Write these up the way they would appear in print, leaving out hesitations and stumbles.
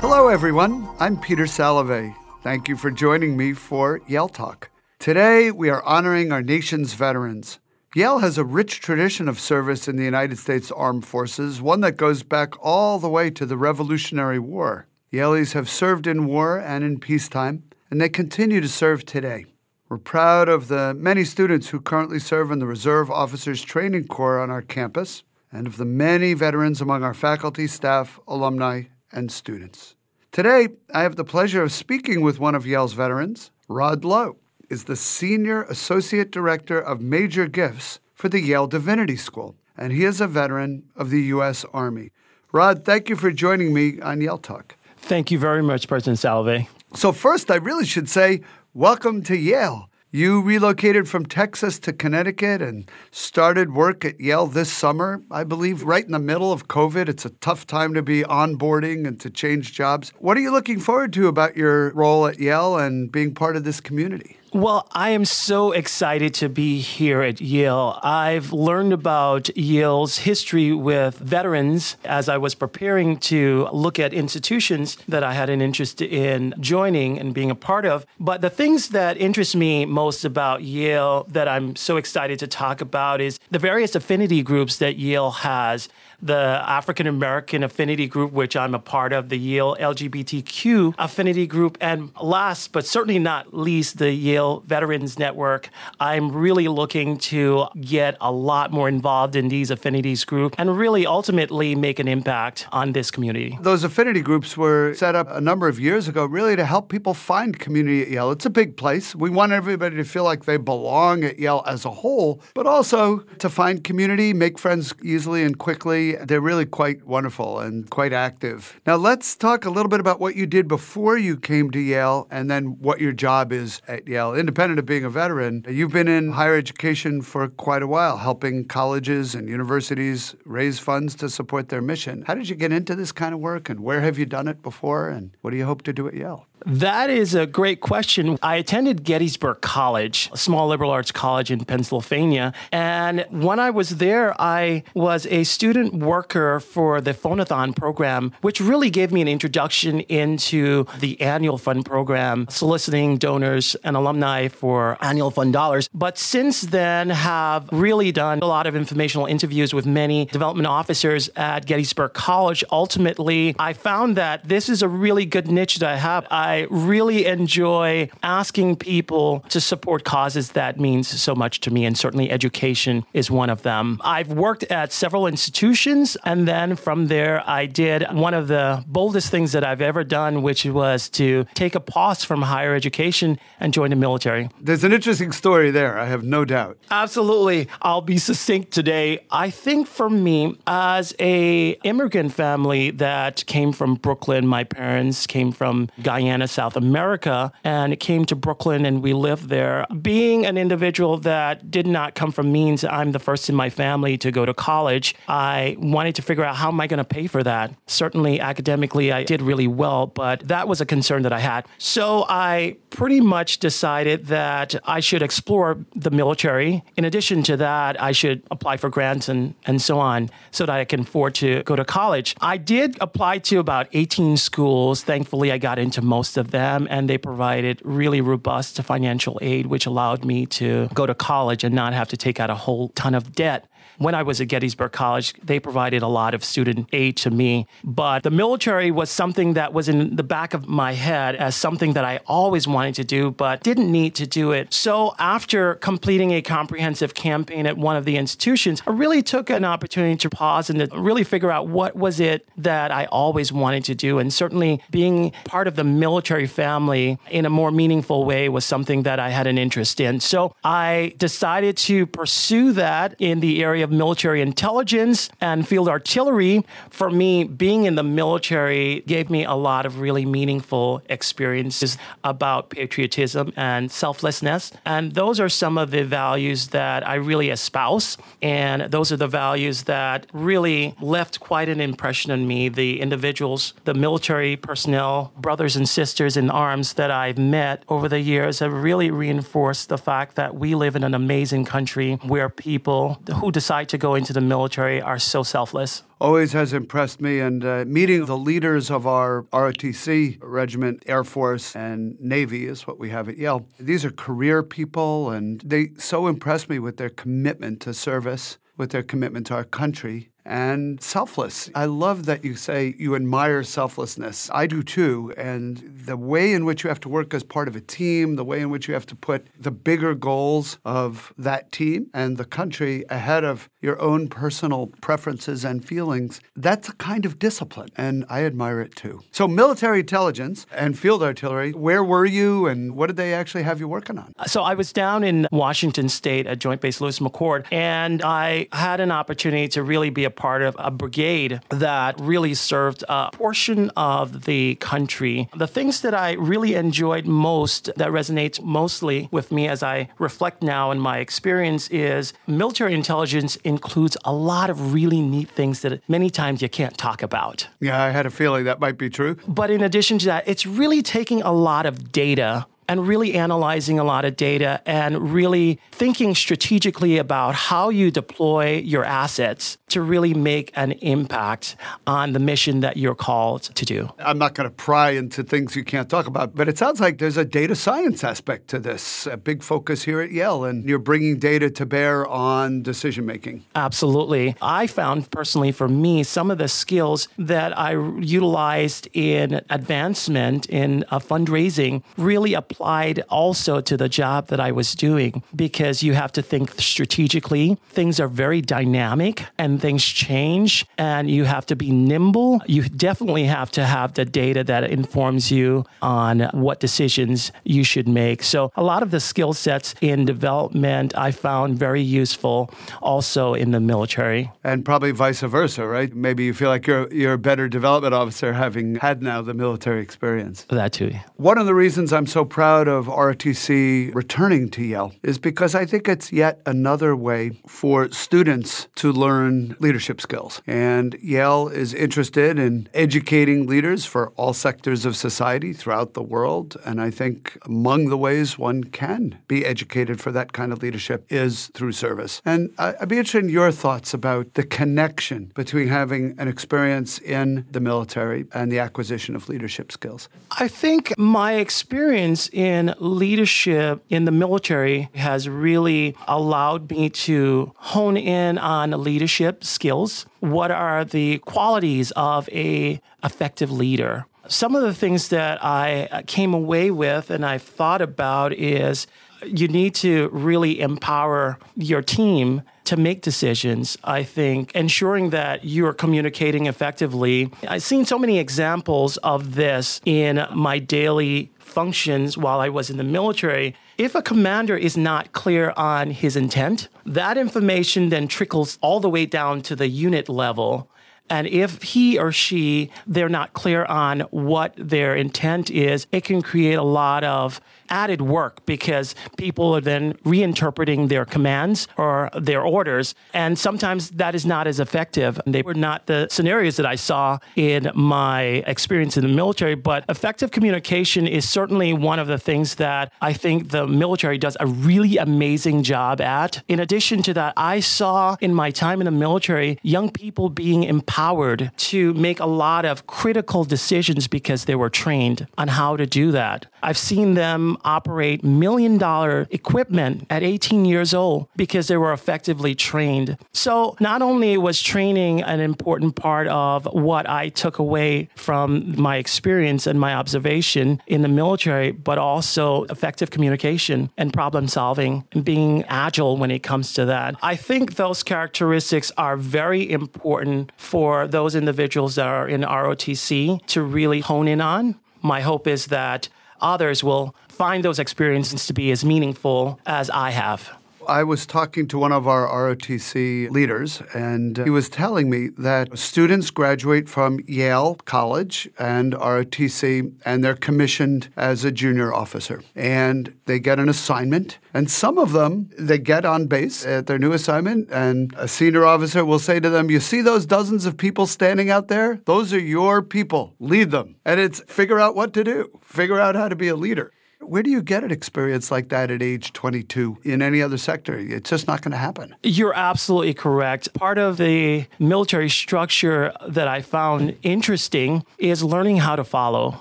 Hello, everyone. I'm Peter Salovey. Thank you for joining me for Yale Talk. Today, we are honoring our nation's veterans. Yale has a rich tradition of service in the United States Armed Forces, one that goes back all the way to the Revolutionary War. Yalees have served in war and in peacetime, and they continue to serve today. We're proud of the many students who currently serve in the Reserve Officers Training Corps on our campus, and of the many veterans among our faculty, staff, alumni, and students. Today, I have the pleasure of speaking with one of Yale's veterans. Rod Lowe is the Senior Associate Director of Major Gifts for the Yale Divinity School, and he is a veteran of the U.S. Army. Rod, thank you for joining me on Yale Talk. Thank you very much, President Salovey. So first, I really should say, welcome to Yale. You relocated from Texas to Connecticut and started work at Yale this summer, I believe, right in the middle of COVID. It's a tough time to be onboarding and to change jobs. What are you looking forward to about your role at Yale and being part of this community? Well, I am so excited to be here at Yale. I've learned about Yale's history with veterans as I was preparing to look at institutions that I had an interest in joining and being a part of. But the things that interest me most about Yale that I'm so excited to talk about is the various affinity groups that Yale has. The African American affinity group, which I'm a part of, the Yale LGBTQ affinity group, and last but certainly not least, the Yale Veterans Network. I'm really looking to get a lot more involved in these affinities groups and really ultimately make an impact on this community. Those affinity groups were set up a number of years ago really to help people find community at Yale. It's a big place. We want everybody to feel like they belong at Yale as a whole, but also to find community, make friends easily and quickly. They're really quite wonderful and quite active. Now, let's talk a little bit about what you did before you came to Yale and then what your job is at Yale. Independent of being a veteran, you've been in higher education for quite a while, helping colleges and universities raise funds to support their mission. How did you get into this kind of work, and where have you done it before, and what do you hope to do at Yale? That is a great question. I attended Gettysburg College, a small liberal arts college in Pennsylvania. And when I was there, I was a student worker for the Phonathon program, which really gave me an introduction into the annual fund program, soliciting donors and alumni for annual fund dollars. But since then, have really done a lot of informational interviews with many development officers at Gettysburg College. Ultimately, I found that this is a really good niche that I have. I really enjoy asking people to support causes that means so much to me, and certainly education is one of them. I've worked at several institutions, and then from there I did one of the boldest things that I've ever done, which was to take a pause from higher education and join the military. There's an interesting story there, I have no doubt. Absolutely. I'll be succinct today. I think for me, as an immigrant family that came from Brooklyn, my parents came from Guyana, South America, and it came to Brooklyn and we lived there. Being an individual that did not come from means, I'm the first in my family to go to college. I wanted to figure out how am I going to pay for that. Certainly academically, I did really well, but that was a concern that I had. So I pretty much decided that I should explore the military. In addition to that, I should apply for grants and so on so that I can afford to go to college. I did apply to about 18 schools. Thankfully, I got into most of them, and they provided really robust financial aid, which allowed me to go to college and not have to take out a whole ton of debt. When I was at Gettysburg College, they provided a lot of student aid to me. But the military was something that was in the back of my head as something that I always wanted to do, but didn't need to do it. So after completing a comprehensive campaign at one of the institutions, I really took an opportunity to pause and to really figure out what was it that I always wanted to do. And certainly being part of the military family in a more meaningful way was something that I had an interest in. So I decided to pursue that in the area of military intelligence and field artillery. For me, being in the military gave me a lot of really meaningful experiences about patriotism and selflessness. And those are some of the values that I really espouse. And those are the values that really left quite an impression on me. The individuals, the military personnel, brothers and sisters in arms that I've met over the years have really reinforced the fact that we live in an amazing country where people who decide to go into the military are so selfless? Always has impressed me. And meeting the leaders of our ROTC regiment, Air Force, and Navy is what we have at Yale. These are career people, and they so impressed me with their commitment to service, with their commitment to our country, and selfless. I love that you say you admire selflessness. I do too. And the way in which you have to work as part of a team, the way in which you have to put the bigger goals of that team and the country ahead of your own personal preferences and feelings, that's a kind of discipline. And I admire it too. So military intelligence and field artillery, where were you and what did they actually have you working on? So I was down in Washington State at Joint Base Lewis-McChord, and I had an opportunity to really be a part of a brigade that really served a portion of the country. The things that I really enjoyed most, that resonates mostly with me as I reflect now in my experience, is military intelligence includes a lot of really neat things that many times you can't talk about. Yeah, I had a feeling that might be true. But in addition to that, it's really taking a lot of data and really analyzing a lot of data and really thinking strategically about how you deploy your assets to really make an impact on the mission that you're called to do. I'm not going to pry into things you can't talk about, but it sounds like there's a data science aspect to this, a big focus here at Yale, and you're bringing data to bear on decision-making. Absolutely. I found personally for me some of the skills that I utilized in advancement in fundraising really applied also to the job that I was doing, because you have to think strategically. Things are very dynamic and things change, and you have to be nimble. You definitely have to have the data that informs you on what decisions you should make. So a lot of the skill sets in development I found very useful also in the military. And probably vice versa, right? Maybe you feel like you're a better development officer having had now the military experience. That too. One of the reasons I'm so proud of ROTC returning to Yale is because I think it's yet another way for students to learn leadership skills. And Yale is interested in educating leaders for all sectors of society throughout the world. And I think among the ways one can be educated for that kind of leadership is through service. And I'd be interested in your thoughts about the connection between having an experience in the military and the acquisition of leadership skills. I think my experience in leadership in the military has really allowed me to hone in on leadership skills. What are the qualities of an effective leader? Some of the things that I came away with and I've thought about is you need to really empower your team to make decisions, I think, ensuring that you are communicating effectively. I've seen so many examples of this in my daily functions while I was in the military. If a commander is not clear on his intent, that information then trickles all the way down to the unit level. And if he or she, they're not clear on what their intent is, it can create a lot of added work because people are then reinterpreting their commands or their orders. And sometimes that is not as effective. They were not the scenarios that I saw in my experience in the military, but effective communication is certainly one of the things that I think the military does a really amazing job at. In addition to that, I saw in my time in the military, young people being empowered to make a lot of critical decisions because they were trained on how to do that. I've seen them operate $1 million equipment at 18 years old because they were effectively trained. So not only was training an important part of what I took away from my experience and my observation in the military, but also effective communication and problem solving and being agile when it comes to that. I think those characteristics are very important for those individuals that are in ROTC to really hone in on. My hope is that others will find those experiences to be as meaningful as I have. I was talking to one of our ROTC leaders, and he was telling me that students graduate from Yale College and ROTC, and they're commissioned as a junior officer. And they get an assignment, and some of them, they get on base at their new assignment, and a senior officer will say to them, "You see those dozens of people standing out there? Those are your people. Lead them." And it's figure out what to do. Figure out how to be a leader. Where do you get an experience like that at age 22 in any other sector? It's just not going to happen. You're absolutely correct. Part of the military structure that I found interesting is learning how to follow.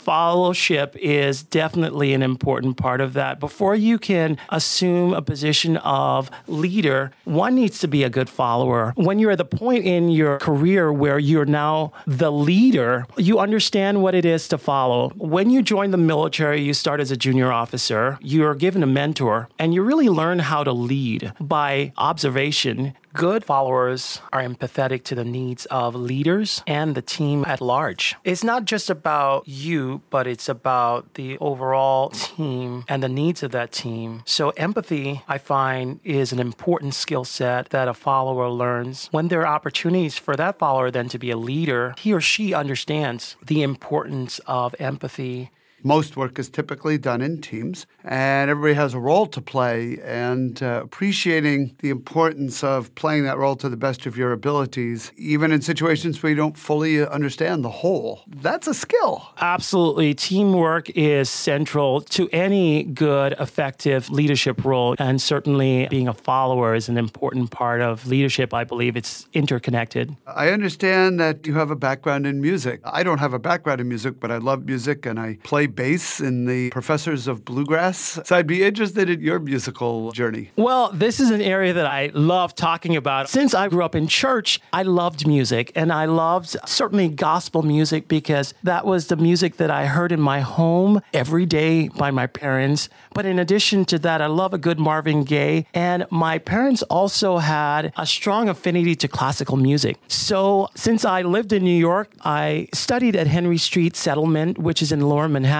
Fellowship is definitely an important part of that. Before you can assume a position of leader, one needs to be a good follower. When you're at the point in your career where you're now the leader, you understand what it is to follow. When you join the military, you start as a junior officer, you're given a mentor, and you really learn how to lead by observation. Good followers are empathetic to the needs of leaders and the team at large. It's not just about you, but it's about the overall team and the needs of that team. So empathy, I find, is an important skill set that a follower learns. When there are opportunities for that follower then to be a leader, he or she understands the importance of empathy. Most work is typically done in teams, and everybody has a role to play, and appreciating the importance of playing that role to the best of your abilities, even in situations where you don't fully understand the whole, that's a skill. Absolutely. Teamwork is central to any good, effective leadership role, and certainly being a follower is an important part of leadership. I believe it's interconnected. I understand that you have a background in music. I don't have a background in music, but I love music, and I play bass in the Professors of Bluegrass. So I'd be interested in your musical journey. Well, this is an area that I love talking about. Since I grew up in church, I loved music, and I loved certainly gospel music because that was the music that I heard in my home every day by my parents. But in addition to that, I love a good Marvin Gaye, and my parents also had a strong affinity to classical music. So since I lived in New York, I studied at Henry Street Settlement, which is in Lower Manhattan,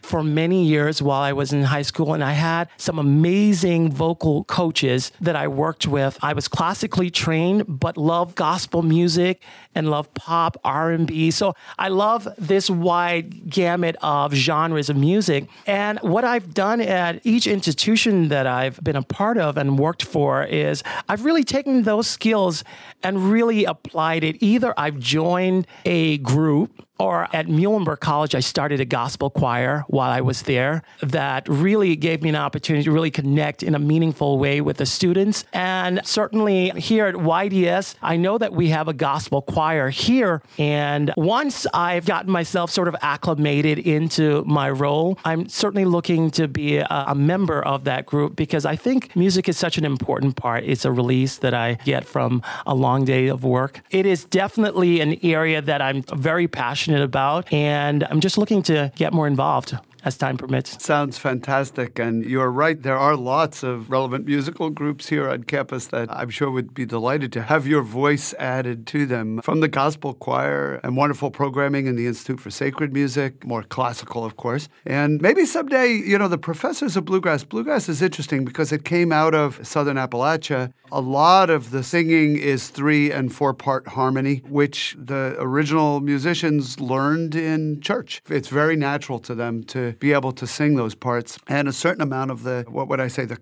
for many years while I was in high school, and I had some amazing vocal coaches that I worked with. I was classically trained, but loved gospel music and loved pop, R&B. So I love this wide gamut of genres of music. And what I've done at each institution that I've been a part of and worked for is I've really taken those skills and really applied it. Either I've joined a group, or at Muhlenberg College, I started a gospel choir while I was there that really gave me an opportunity to really connect in a meaningful way with the students. And certainly here at YDS, I know that we have a gospel choir here. And once I've gotten myself sort of acclimated into my role, I'm certainly looking to be a member of that group because I think music is such an important part. It's a release that I get from a long day of work. It is definitely an area that I'm very passionate about, and I'm just looking to get more involved as time permits. Sounds fantastic. And you're right, there are lots of relevant musical groups here on campus that I'm sure would be delighted to have your voice added to them. From the gospel choir and wonderful programming in the Institute for Sacred Music, more classical, of course. And maybe someday, you know, the Professors of Bluegrass. Bluegrass is interesting because it came out of Southern Appalachia. A lot of the singing is 3- and 4-part harmony, which the original musicians learned in church. It's very natural to them to be able to sing those parts. And a certain amount of the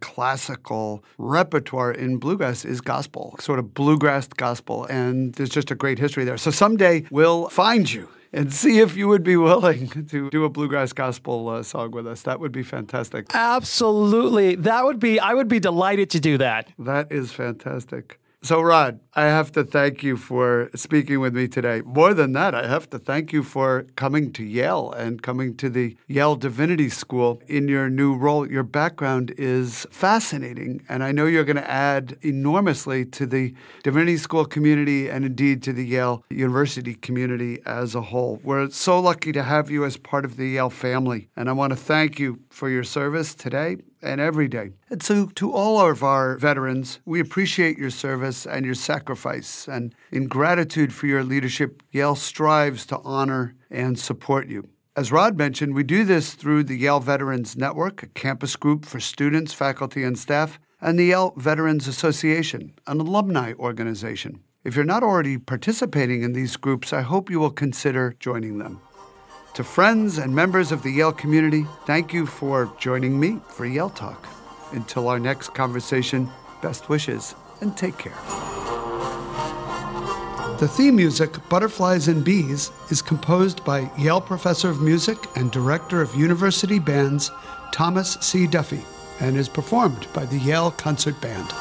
classical repertoire in bluegrass is gospel, sort of bluegrass gospel. And there's just a great history there. So someday we'll find you and see if you would be willing to do a bluegrass gospel song with us. That would be fantastic. Absolutely. I would be delighted to do that. That is fantastic. So, Rod, I have to thank you for speaking with me today. More than that, I have to thank you for coming to Yale and coming to the Yale Divinity School in your new role. Your background is fascinating, and I know you're going to add enormously to the Divinity School community and indeed to the Yale University community as a whole. We're so lucky to have you as part of the Yale family, and I want to thank you for your service today and every day. And so to all of our veterans, we appreciate your service and your sacrifice. And in gratitude for your leadership, Yale strives to honor and support you. As Rod mentioned, we do this through the Yale Veterans Network, a campus group for students, faculty, and staff, and the Yale Veterans Association, an alumni organization. If you're not already participating in these groups, I hope you will consider joining them. To friends and members of the Yale community, thank you for joining me for Yale Talk. Until our next conversation, best wishes and take care. The theme music, Butterflies and Bees, is composed by Yale Professor of Music and Director of University Bands, Thomas C. Duffy and is performed by the Yale Concert Band.